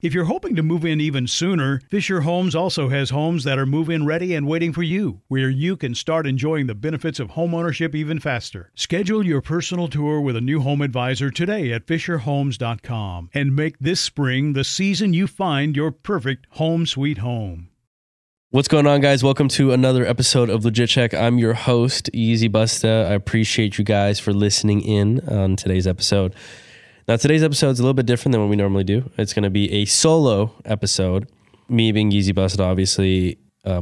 If you're hoping to move in even sooner, Fisher Homes also has homes that are move-in ready and waiting for you, where you can start enjoying the benefits of homeownership even faster. Schedule your personal tour with a new home advisor today at fisherhomes.com and make this spring the season you find your perfect home sweet home. What's going on, guys? Welcome to another episode of Legit Check. I'm your host, Yeezy Busta. I appreciate you guys for listening in on today's episode. Now, today's episode is a little bit different than what we normally do. It's going to be a solo episode. Me being Yeezy Busta, obviously,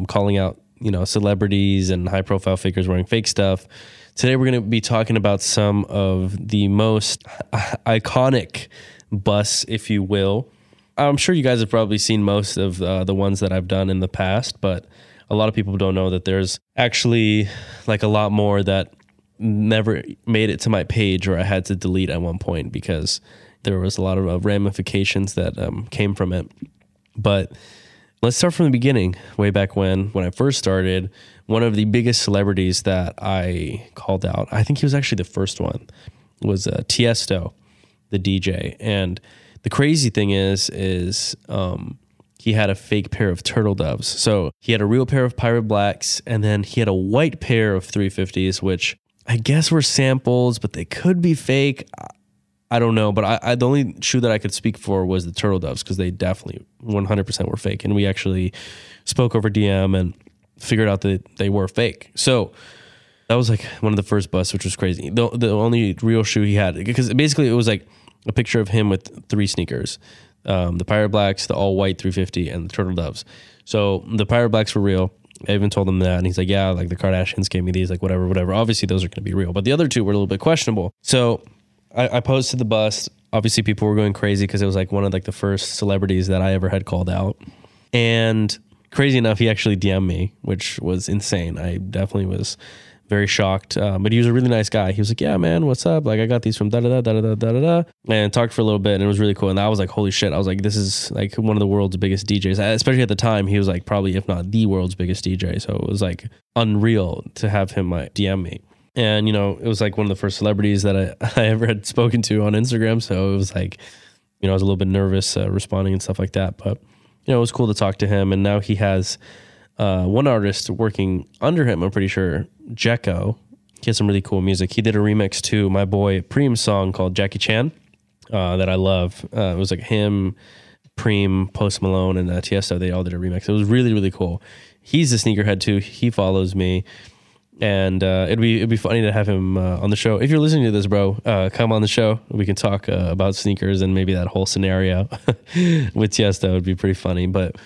calling out, celebrities and high-profile figures wearing fake stuff. Today, we're going to be talking about some of the most iconic busts, if you will. I'm sure you guys have probably seen most of the ones that I've done in the past, but a lot of people don't know that there's actually like a lot more that never made it to my page, or I had to delete at one point because there was a lot of ramifications that came from it. But let's start from the beginning. Way back when I first started, one of the biggest celebrities that I called out, I think he was actually the first one, was Tiesto, the DJ. And the crazy thing is he had a fake pair of Turtle Doves. So he had a real pair of Pirate Blacks, and then he had a white pair of 350s, which I guess were samples, but they could be fake. I don't know, but the only shoe that I could speak for was the Turtle Doves, because they definitely 100% were fake. And we actually spoke over DM and figured out that they were fake. So that was like one of the first busts, which was crazy. The only real shoe he had, because basically it was like a picture of him with three sneakers, the Pirate Blacks, the all white 350, and the Turtle Doves. So the Pirate Blacks were real. I even told him that, and he's like, yeah, like the Kardashians gave me these, like whatever. Obviously those are going to be real, but the other two were a little bit questionable. So I posted the bust. Obviously people were going crazy because it was like one of like the first celebrities that I ever had called out. And crazy enough, he actually DM'd me, which was insane. I definitely was very shocked, but he was a really nice guy. He was like, yeah, man, what's up? Like, I got these from da-da-da-da-da-da-da-da. And talked for a little bit, and it was really cool. And I was like, holy shit. I was like, this is like one of the world's biggest DJs. Especially at the time, he was like probably, if not the world's biggest DJ. So it was like unreal to have him like DM me. And, it was like one of the first celebrities that I ever had spoken to on Instagram. So it was like, I was a little bit nervous responding and stuff like that. But, it was cool to talk to him. And now he has one artist working under him, I'm pretty sure, Jekko. He has some really cool music. He did a remix to my boy Preem's song called Jackie Chan that I love. It was like him, Preem, Post Malone, and Tiesto. They all did a remix. It was really, really cool. He's a sneakerhead too. He follows me. And it'd be funny to have him on the show. If you're listening to this, bro, come on the show. We can talk about sneakers and maybe that whole scenario with Tiesto. It'd be pretty funny. But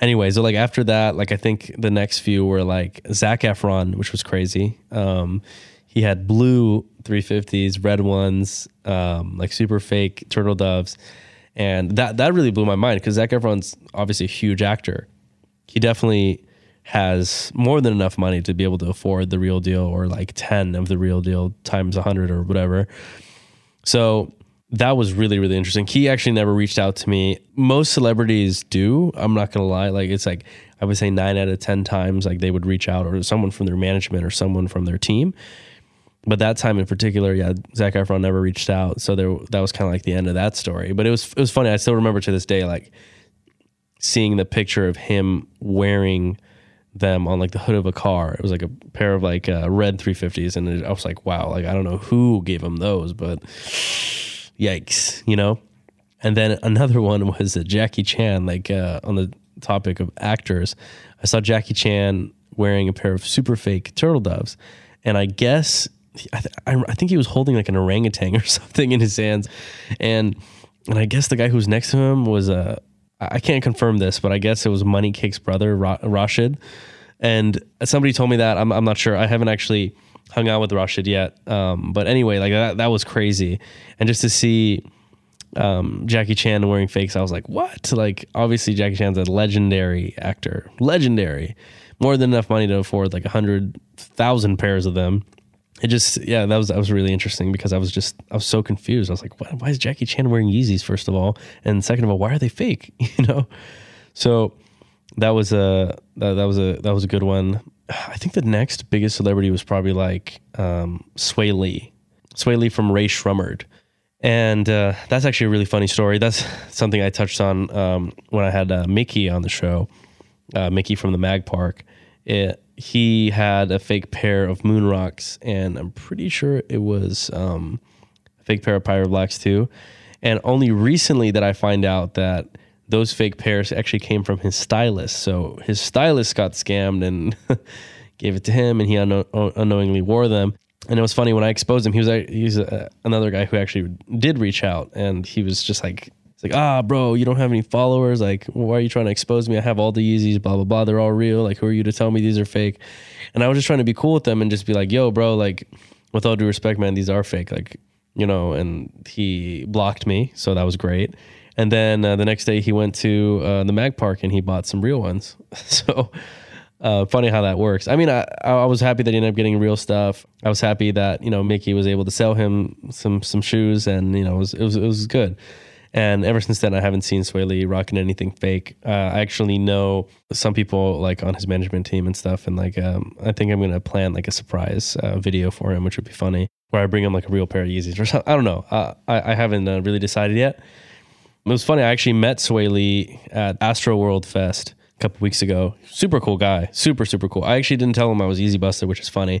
anyway, so like after that, like I think the next few were like Zac Efron, which was crazy. He had blue 350s, red ones, like super fake Turtle Doves. And that really blew my mind, because Zac Efron's obviously a huge actor. He definitely has more than enough money to be able to afford the real deal, or like 10 of the real deal times 100 or whatever. So that was really, really interesting. He actually never reached out to me. Most celebrities do. I'm not going to lie. Like, it's like, I would say 9 out of 10 times, like they would reach out, or someone from their management or someone from their team. But that time in particular, yeah, Zac Efron never reached out. So there, that was kind of like the end of that story. But it was funny. I still remember to this day, like seeing the picture of him wearing them on like the hood of a car. It was like a pair of like red 350s. And I was like, wow, like I don't know who gave him those, but yikes, you know? And then another one was Jackie Chan, like on the topic of actors. I saw Jackie Chan wearing a pair of super fake Turtle Doves. And I guess... I think he was holding like an orangutan or something in his hands, and I guess the guy who was next to him was I can't confirm this, but I guess it was Money Cake's brother Rashid, and somebody told me that. I'm not sure. I haven't actually hung out with Rashid yet, but anyway, like that was crazy, and just to see Jackie Chan wearing fakes, I was like, what? Like obviously Jackie Chan's a legendary actor, legendary, more than enough money to afford like 100,000 pairs of them. It just, yeah, that was really interesting because I was so confused. I was like, why is Jackie Chan wearing Yeezys, first of all? And second of all, why are they fake? You know? So that was a good one. I think the next biggest celebrity was probably like, Swae Lee from Rae Sremmurd. And, that's actually a really funny story. That's something I touched on, when I had Mickey on the show, Mickey from the Mag Park. He had a fake pair of moon rocks, and I'm pretty sure it was a fake pair of Pirate Blacks too. And only recently did I find out that those fake pairs actually came from his stylist. So his stylist got scammed and gave it to him, and he unknowingly wore them. And it was funny when I exposed him. He's another guy who actually did reach out, and he was just like, it's like, ah, bro, you don't have any followers. Like, why are you trying to expose me? I have all the Yeezys, blah, blah, blah. They're all real. Like, who are you to tell me these are fake? And I was just trying to be cool with them and just be like, yo, bro, like, with all due respect, man, these are fake. Like, you know, and he blocked me. So that was great. And then the next day he went to the Mag Park and he bought some real ones. So funny how that works. I mean, I was happy that he ended up getting real stuff. I was happy that, you know, Mickey was able to sell him some shoes, and, you know, it was good. And ever since then, I haven't seen Swae Lee rocking anything fake. I actually know some people like on his management team and stuff. And like, I think I'm going to plan like a surprise video for him, which would be funny, where I bring him like a real pair of Yeezys or something. I don't know. I haven't really decided yet. It was funny. I actually met Swae Lee at Astroworld Fest a couple weeks ago. Super cool guy. Super, super cool. I actually didn't tell him I was Yeezy Busta, which is funny.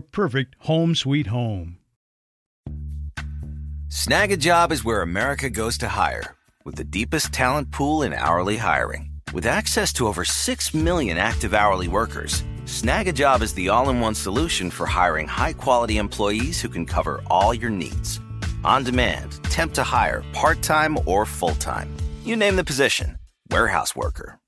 perfect home sweet home. Snag a Job is where America goes to hire, with the deepest talent pool in hourly hiring. With access to over 6 million active hourly workers, Snag a Job is the all-in-one solution for hiring high-quality employees who can cover all your needs. On demand, temp to hire, part-time or full-time. You name the position. Warehouse worker,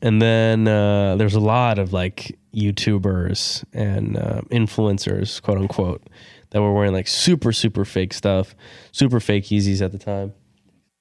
And then there's a lot of like YouTubers and influencers, quote unquote, that were wearing like super fake stuff, super fake Yeezys at the time.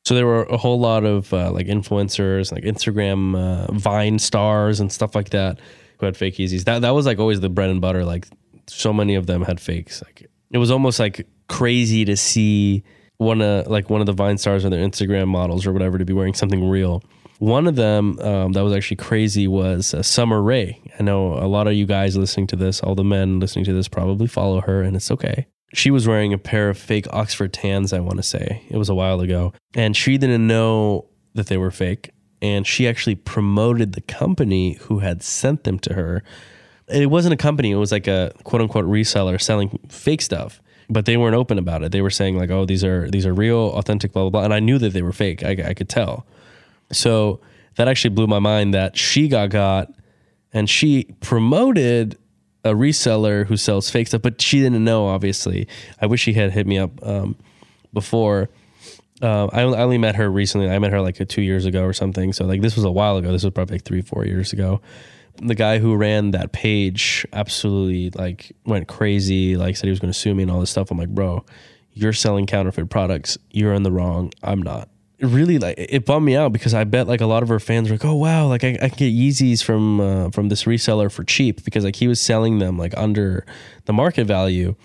So there were a whole lot of like influencers, like Instagram Vine stars and stuff like that who had fake Yeezys. That was like always the bread and butter. Like so many of them had fakes. Like it was almost like crazy to see one of the Vine stars or their Instagram models or whatever to be wearing something real. One of them that was actually crazy was Summer Rae. I know a lot of you guys listening to this, all the men listening to this probably follow her, and it's okay. She was wearing a pair of fake Oxford tans, I want to say. It was a while ago. And she didn't know that they were fake. And she actually promoted the company who had sent them to her. It wasn't a company. It was like a quote-unquote reseller selling fake stuff. But they weren't open about it. They were saying like, oh, these are real, authentic, blah, blah, blah. And I knew that they were fake. I could tell. So that actually blew my mind that she got and she promoted a reseller who sells fake stuff, but she didn't know, obviously. I wish she had hit me up before. I only met her recently. I met her like 2 years ago or something. So like this was a while ago. This was probably like 3-4 years ago. The guy who ran that page absolutely like went crazy, like said he was going to sue me and all this stuff. I'm like, bro, you're selling counterfeit products. You're in the wrong. I'm not. Really, like it bummed me out because I bet like a lot of her fans were like, oh wow, like I can get Yeezys from this reseller for cheap because like he was selling them like under the market value,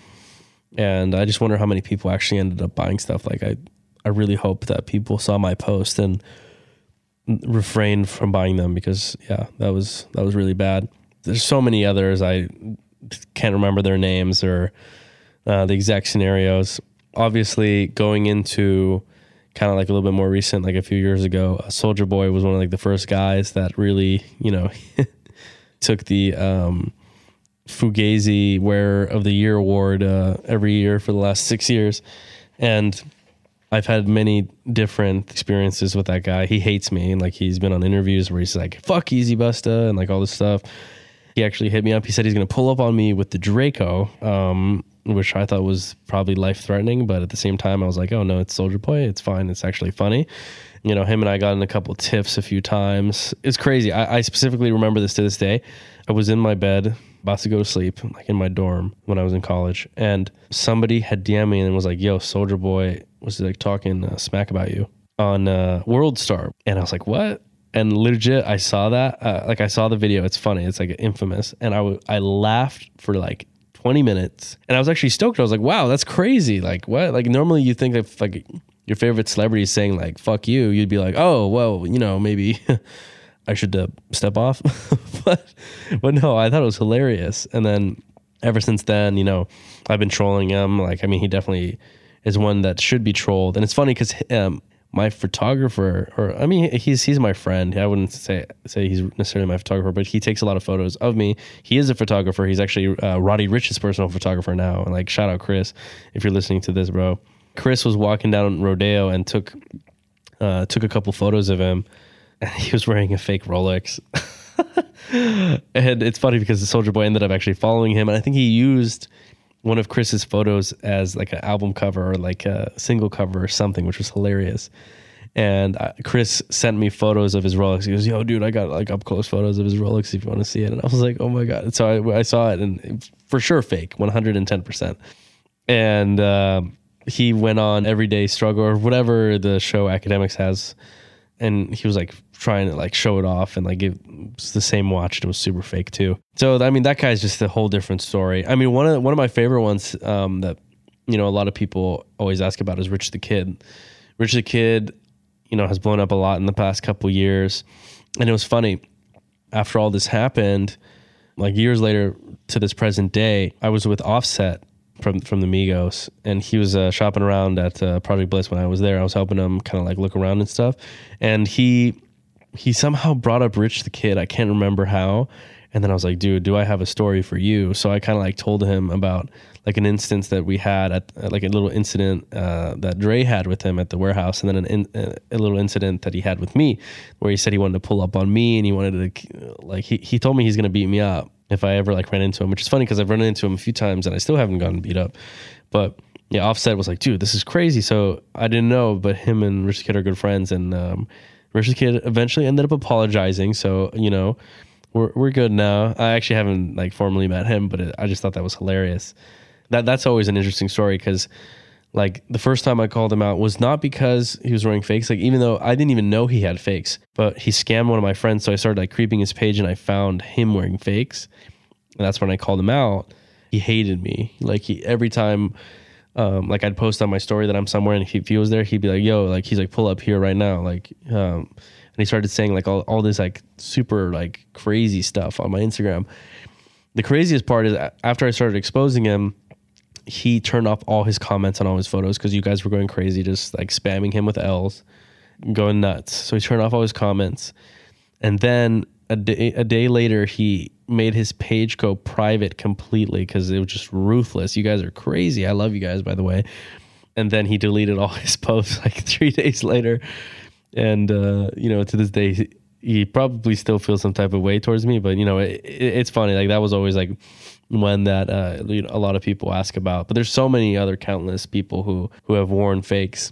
and I just wonder how many people actually ended up buying stuff. Like I really hope that people saw my post and refrained from buying them because yeah, that was really bad. There's so many others I can't remember their names or the exact scenarios. Obviously, going into kind of like a little bit more recent, like a few years ago, Soulja Boy was one of like the first guys that really, you know, took the Fugazi Wearer of the Year award every year for the last 6 years. And I've had many different experiences with that guy. He hates me. And like he's been on interviews where he's like, fuck Easy Busta and like all this stuff. He actually hit me up. He said he's going to pull up on me with the Draco, which I thought was probably life-threatening. But at the same time, I was like, oh, no, it's Soulja Boy. It's fine. It's actually funny. You know, him and I got in a couple tiffs a few times. It's crazy. I specifically remember this to this day. I was in my bed, about to go to sleep, like in my dorm when I was in college. And somebody had DM'd me and was like, yo, Soulja Boy was like talking smack about you on Worldstar. And I was like, what? And legit, I saw that. Like, I saw the video. It's funny. It's like infamous. And I laughed for like 20 minutes. And I was actually stoked. I was like, wow, that's crazy. Like, what? Like, normally you think that like your favorite celebrity is saying like, fuck you. You'd be like, oh, well, you know, maybe I should step off. But no, I thought it was hilarious. And then ever since then, you know, I've been trolling him. Like, I mean, he definitely is one that should be trolled. And it's funny because my photographer, or I mean, he's my friend. I wouldn't say he's necessarily my photographer, but he takes a lot of photos of me. He is a photographer. He's actually Roddy Rich's personal photographer now. And like, shout out Chris, if you're listening to this, bro. Chris was walking down Rodeo and took a couple photos of him, and he was wearing a fake Rolex. And it's funny because the Soulja Boy ended up actually following him, and I think he used one of Chris's photos as like an album cover or like a single cover or something, which was hilarious. And Chris sent me photos of his Rolex. He goes, yo, dude, I got like up close photos of his Rolex if you want to see it. And I was like, oh my God. And so I saw it, and it for sure fake, 110%. And he went on Everyday Struggle or whatever the show Academics has. And he was like trying to like show it off and like give the same watch. It was super fake too. So, I mean, that guy's just a whole different story. I mean, one of my favorite ones that, you know, a lot of people always ask about is Rich the Kid. Rich the Kid, you know, has blown up a lot in the past couple years. And it was funny. After all this happened, like years later to this present day, I was with Offset from the Migos, and he was shopping around at Project Bliss when I was there. I was helping him kind of like look around and stuff. And he he somehow brought up Rich the Kid. I can't remember how. And then I was like, dude, do I have a story for you? So I kind of like told him about like an instance that we had at like a little incident that Dre had with him at the warehouse. And then a little incident that he had with me where he said he wanted to pull up on me and he wanted to like, he told me he's going to beat me up if I ever like ran into him, which is funny because I've run into him a few times and I still haven't gotten beat up. But yeah, Offset was like, dude, this is crazy. So I didn't know, but him and Rich the Kid are good friends. And Rich the Kid eventually ended up apologizing. So, you know, we're good now. I actually haven't like formally met him, but I just thought that was hilarious. That's always an interesting story because like the first time I called him out was not because he was wearing fakes. Like even though I didn't even know he had fakes, but he scammed one of my friends. So I started like creeping his page and I found him wearing fakes. And that's when I called him out. He hated me. Like every time like I'd post on my story that I'm somewhere and if he was there, he'd be like, yo, like he's like, pull up here right now. Like, and he started saying like all this like super like crazy stuff on my Instagram. The craziest part is after I started exposing him, he turned off all his comments on all his photos because you guys were going crazy, just like spamming him with L's, going nuts. So he turned off all his comments. And then a day later, he made his page go private completely because it was just ruthless. You guys are crazy. I love you guys, by the way. And then he deleted all his posts like 3 days later. And, you know, to this day, he probably still feels some type of way towards me. But, you know, it's funny. Like that was always like one that you know, a lot of people ask about. But there's so many other countless people who have worn fakes.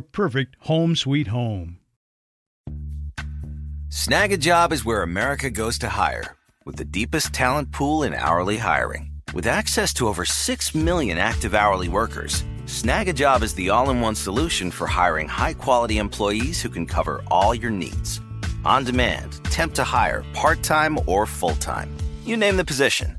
perfect home sweet home. Snag a Job is where America goes to hire, with the deepest talent pool in hourly hiring. With access to over 6 million active hourly workers, Snag a Job is the all-in-one solution for hiring high-quality employees who can cover all your needs. On demand, temp to hire, part-time or full-time. You name the position.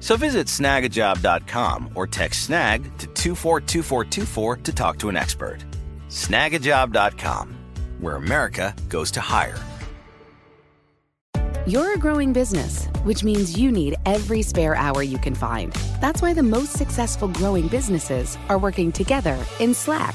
So visit snagajob.com or text snag to 242424 to talk to an expert. Snagajob.com, where America goes to hire. You're a growing business, which means you need every spare hour you can find. That's why the most successful growing businesses are working together in Slack.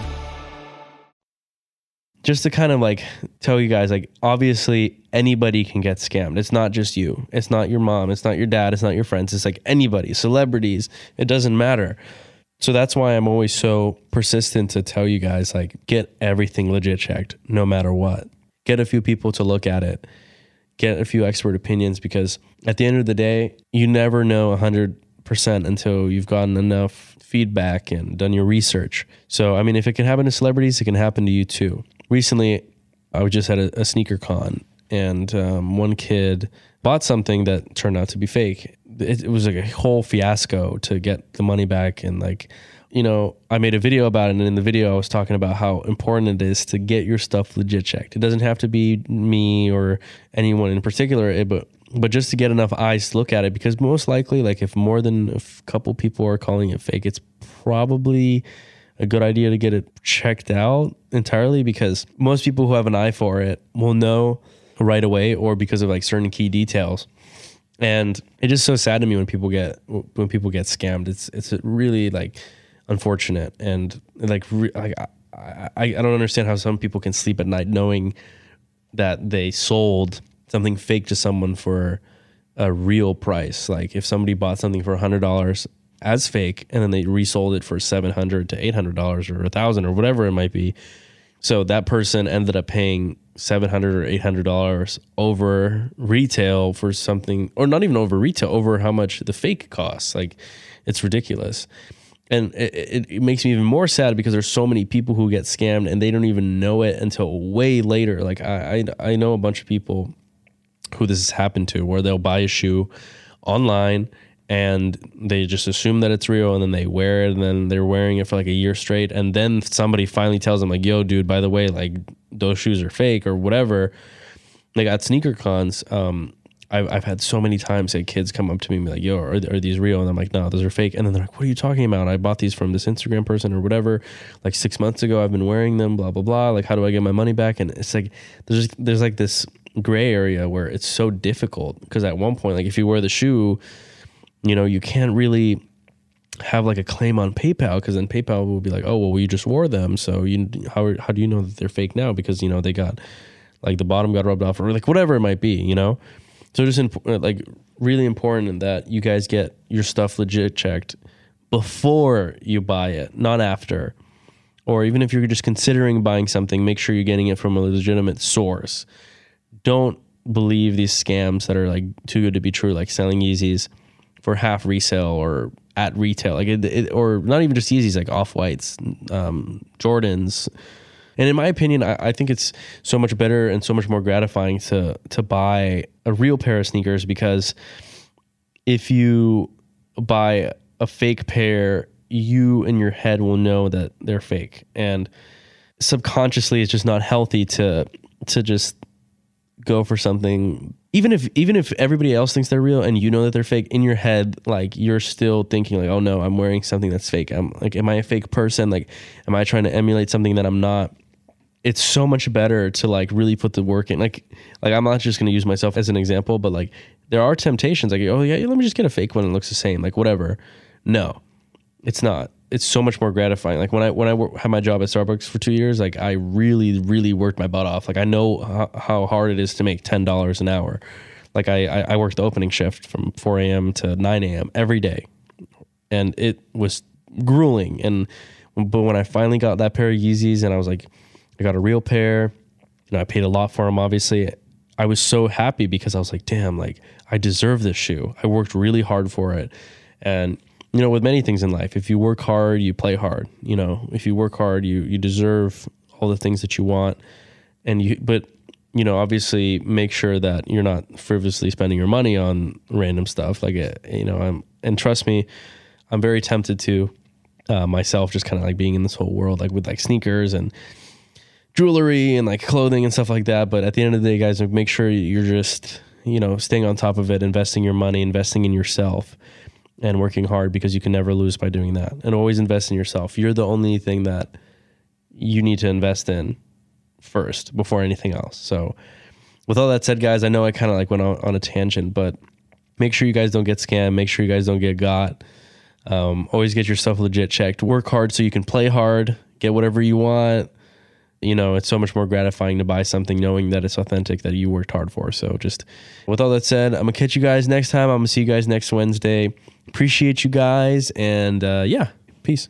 Just to kind of like tell you guys, like obviously anybody can get scammed. It's not just you. It's not your mom. It's not your dad. It's not your friends. It's like anybody, celebrities. It doesn't matter. So that's why I'm always so persistent to tell you guys, like get everything legit checked no matter what. Get a few people to look at it. Get a few expert opinions because at the end of the day, you never know 100% until you've gotten enough feedback and done your research. So, I mean, if it can happen to celebrities, it can happen to you too. Recently, I was just at a sneaker con and one kid bought something that turned out to be fake. It was like a whole fiasco to get the money back. And like, you know, I made a video about it. And in the video, I was talking about how important it is to get your stuff legit checked. It doesn't have to be me or anyone in particular, but just to get enough eyes to look at it, because most likely, like if more than a couple people are calling it fake, it's probably a good idea to get it checked out entirely, because most people who have an eye for it will know right away or because of like certain key details. And it's just so sad to me when people get scammed. It's really like unfortunate, and like I I don't understand how some people can sleep at night knowing that they sold something fake to someone for a real price. Like if somebody bought something for $100 as fake and then they resold it for $700 to $800 or $1,000 or whatever it might be. So that person ended up paying $700 or $800 over retail for something, or not even over retail, over how much the fake costs. Like it's ridiculous. And it makes me even more sad because there's so many people who get scammed and they don't even know it until way later. Like I know a bunch of people who this has happened to, where they'll buy a shoe online and they just assume that it's real, and then they wear it, and then they're wearing it for like a year straight, and then somebody finally tells them like, yo dude, by the way, like those shoes are fake or whatever. Like at sneaker cons, I've had so many times that kids come up to me and be like, yo, are these real? And I'm like, no, those are fake. And then they're like, what are you talking about? I bought these from this Instagram person or whatever, like 6 months ago, I've been wearing them, blah, blah, blah. Like, how do I get my money back? And it's like, there's like this gray area where it's so difficult, because at one point, like if you wear the shoe, you know, you can't really have like a claim on PayPal, because then PayPal will be like, oh, well, you just wore them. So you, how do you know that they're fake now? Because, you know, they got like the bottom got rubbed off or like whatever it might be, you know? So just like really important that you guys get your stuff legit checked before you buy it, not after. Or even if you're just considering buying something, make sure you're getting it from a legitimate source. Don't believe these scams that are like too good to be true, like selling Yeezys for half resale or at retail, like or not even just Yeezys, like Off-Whites, Jordans. And in my opinion, I think it's so much better and so much more gratifying to buy a real pair of sneakers, because if you buy a fake pair, you in your head will know that they're fake. And subconsciously, it's just not healthy to just go for something. Even if everybody else thinks they're real and you know that they're fake, in your head, like you're still thinking like, oh no, I'm wearing something that's fake. I'm like, am I a fake person? Like, am I trying to emulate something that I'm not? It's so much better to like really put the work in. Like I'm not just going to use myself as an example, but like there are temptations like, oh yeah, let me just get a fake one. It looks the same, like whatever. No, it's not. It's so much more gratifying. Like when I had my job at Starbucks for 2 years, like I really, really worked my butt off. Like I know how hard it is to make $10 an hour. Like I worked the opening shift from 4 a.m. to 9 a.m. every day. And it was grueling. But when I finally got that pair of Yeezys and I was like, I got a real pair, you know, I paid a lot for them, obviously. I was so happy because I was like, damn, like I deserve this shoe. I worked really hard for it. And you know, with many things in life, if you work hard, you play hard. You know, if you work hard, you deserve all the things that you want. But you know, obviously make sure that you're not frivolously spending your money on random stuff. Like, you know, and trust me, I'm very tempted to myself, just kind of like being in this whole world, like with like sneakers and jewelry and like clothing and stuff like that. But at the end of the day, guys, make sure you're just, you know, staying on top of it, investing your money, investing in yourself, and working hard, because you can never lose by doing that. And always invest in yourself. You're the only thing that you need to invest in first before anything else. So with all that said, guys, I know I kind of like went on a tangent, but make sure you guys don't get scammed. Make sure you guys don't get got. Always get your stuff legit checked. Work hard so you can play hard, get whatever you want. You know, it's so much more gratifying to buy something knowing that it's authentic, that you worked hard for. So just with all that said, I'm going to catch you guys next time. I'm going to see you guys next Wednesday. Appreciate you guys. And yeah, peace.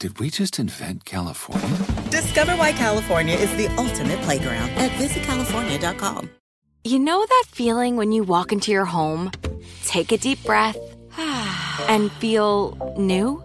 Did we just invent California? Discover why California is the ultimate playground at visitcalifornia.com. You know that feeling when you walk into your home, take a deep breath, and feel new?